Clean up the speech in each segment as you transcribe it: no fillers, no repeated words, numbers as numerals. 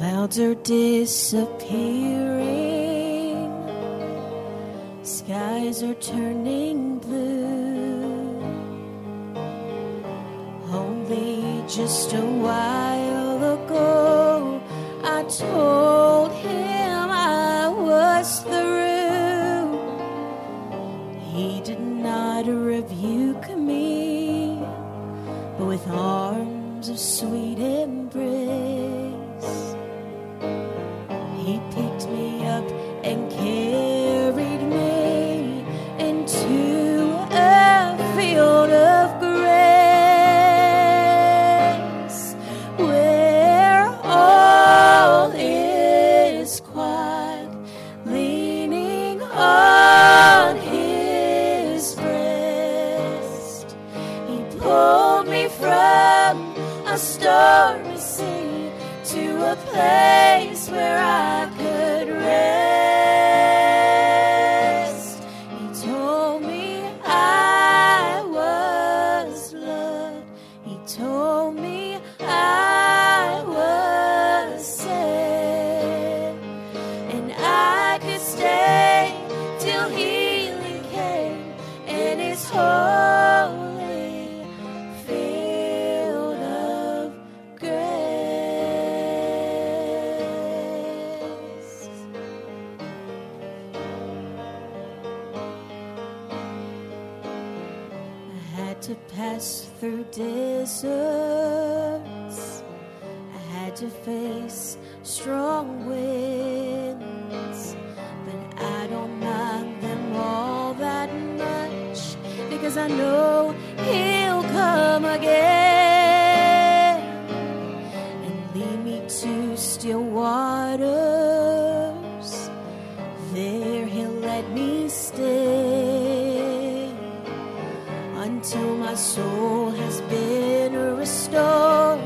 Clouds are disappearing, skies are turning blue. Only just a while ago, I told him I was through. He did not rebuke me, but with arms of sweet embrace, he picked me up and carried me into a field of grace, where all is quiet, leaning on his breast. He pulled me from a stormy sea to a place where I could rest. He told me I was loved. He told me I was saved. And I could stay till healing came in his holy field of grace. To pass through deserts, I had to face strong winds, but I don't mind them all that much, because I know he'll come again and lead me to still waters. There he'll let me stay until my soul has been restored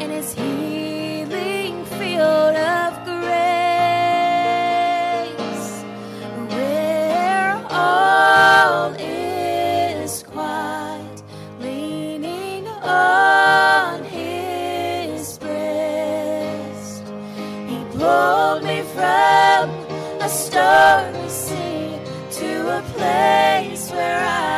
in his healing field of grace, where all is quiet, leaning on his breast. He pulled me from a stormy sea to a place where I